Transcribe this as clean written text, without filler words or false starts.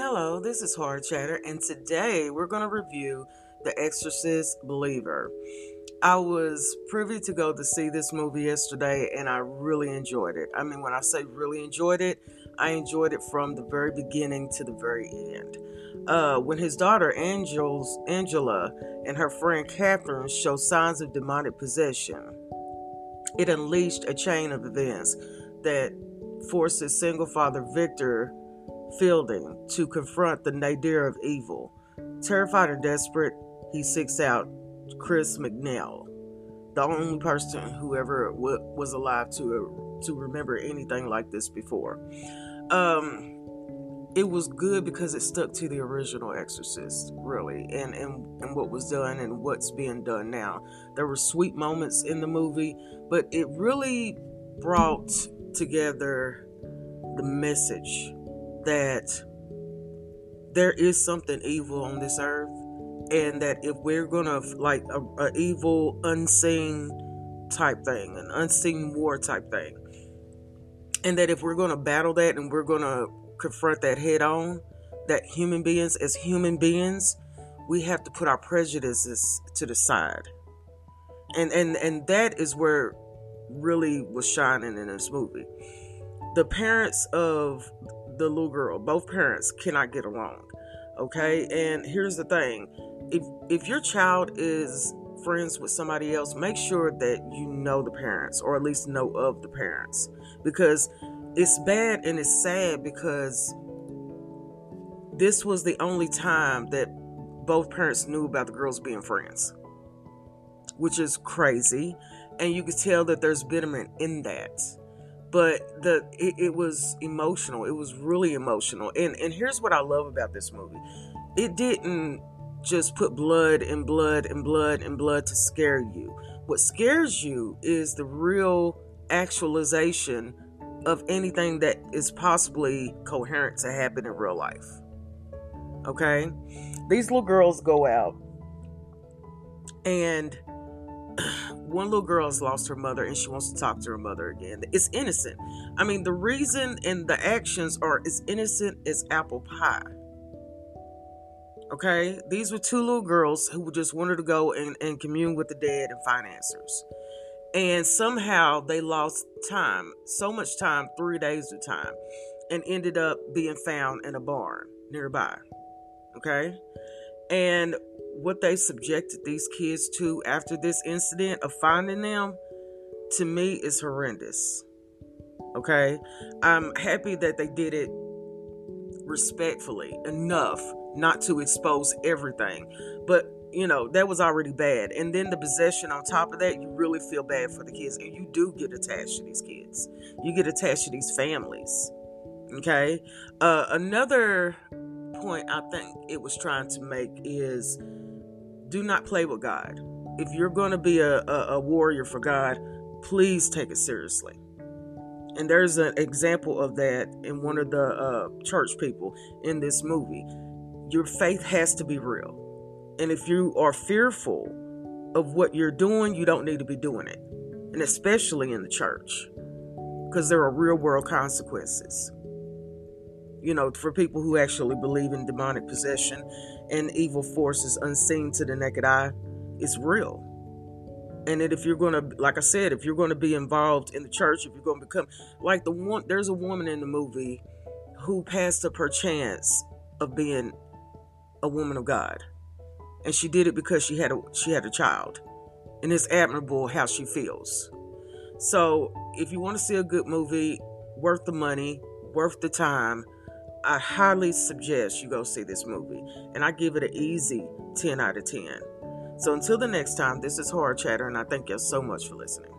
Hello, this is Horror Chatter, and today we're going to review The Exorcist: Believer. I was privy to go to see this movie yesterday, and I really enjoyed it. I mean, when I say really enjoyed it, I enjoyed it from the very beginning to the very end. When his daughter Angela and her friend Catherine show signs of demonic possession, it unleashed a chain of events that forced his single father, Victor Fielding, to confront the nadir of evil. Terrified and desperate, he seeks out Chris McNeil, the only person who ever was alive to remember anything like this before. It was good because it stuck to the original Exorcist, really, and what was done and what's being done now. There were sweet moments in the movie, but it really brought together the message that there is something evil on this earth, and that if we're gonna like a evil unseen type thing, an unseen war type thing, and that if we're gonna battle that and we're gonna confront that head on, that human beings, as human beings, we have to put our prejudices to the side, and that is where really was shining in this movie. The parents of the little girl, both parents, cannot get along, okay? And here's the thing. If your child is friends with somebody else, make sure that you know the parents, or at least know of the parents, because it's bad and it's sad, because this was the only time that both parents knew about the girls being friends, which is crazy, and you could tell that there's betterment in that. But it was emotional. It was really emotional. And here's what I love about this movie. It didn't just put blood and blood and blood and blood to scare you. What scares you is the real actualization of anything that is possibly coherent to happen in real life. Okay? These little girls go out, and one little girl has lost her mother, and she wants to talk to her mother again. It's innocent. I mean, the reason and the actions are as innocent as apple pie. Okay? These were two little girls who just wanted to go and commune with the dead and find answers. And somehow they lost time, so much time, 3 days of time, and ended up being found in a barn nearby. Okay? And what they subjected these kids to after this incident of finding them, to me, is horrendous. Okay? I'm happy that they did it respectfully enough not to expose everything. But, you know, that was already bad. And then the possession on top of that, you really feel bad for the kids. And you do get attached to these kids. You get attached to these families. Okay? Another point I think it was trying to make is, do not play with God. If you're going to be a warrior for God, please take it seriously. And there's an example of that in one of the church people in this movie. Your faith has to be real. And if you are fearful of what you're doing, you don't need to be doing it. And especially in the church, because there are real world consequences, you know, for people who actually believe in demonic possession and evil forces unseen to the naked eye. It's real. And that if you're going to, like I said, if you're going to be involved in the church, if you're going to become like the one, there's a woman in the movie who passed up her chance of being a woman of God. And she did it because she had a child, and it's admirable how she feels. So if you want to see a good movie, worth the money, worth the time, I highly suggest you go see this movie, and I give it an easy 10 out of 10. So until the next time, this is Horror Chatter, and I thank you so much for listening.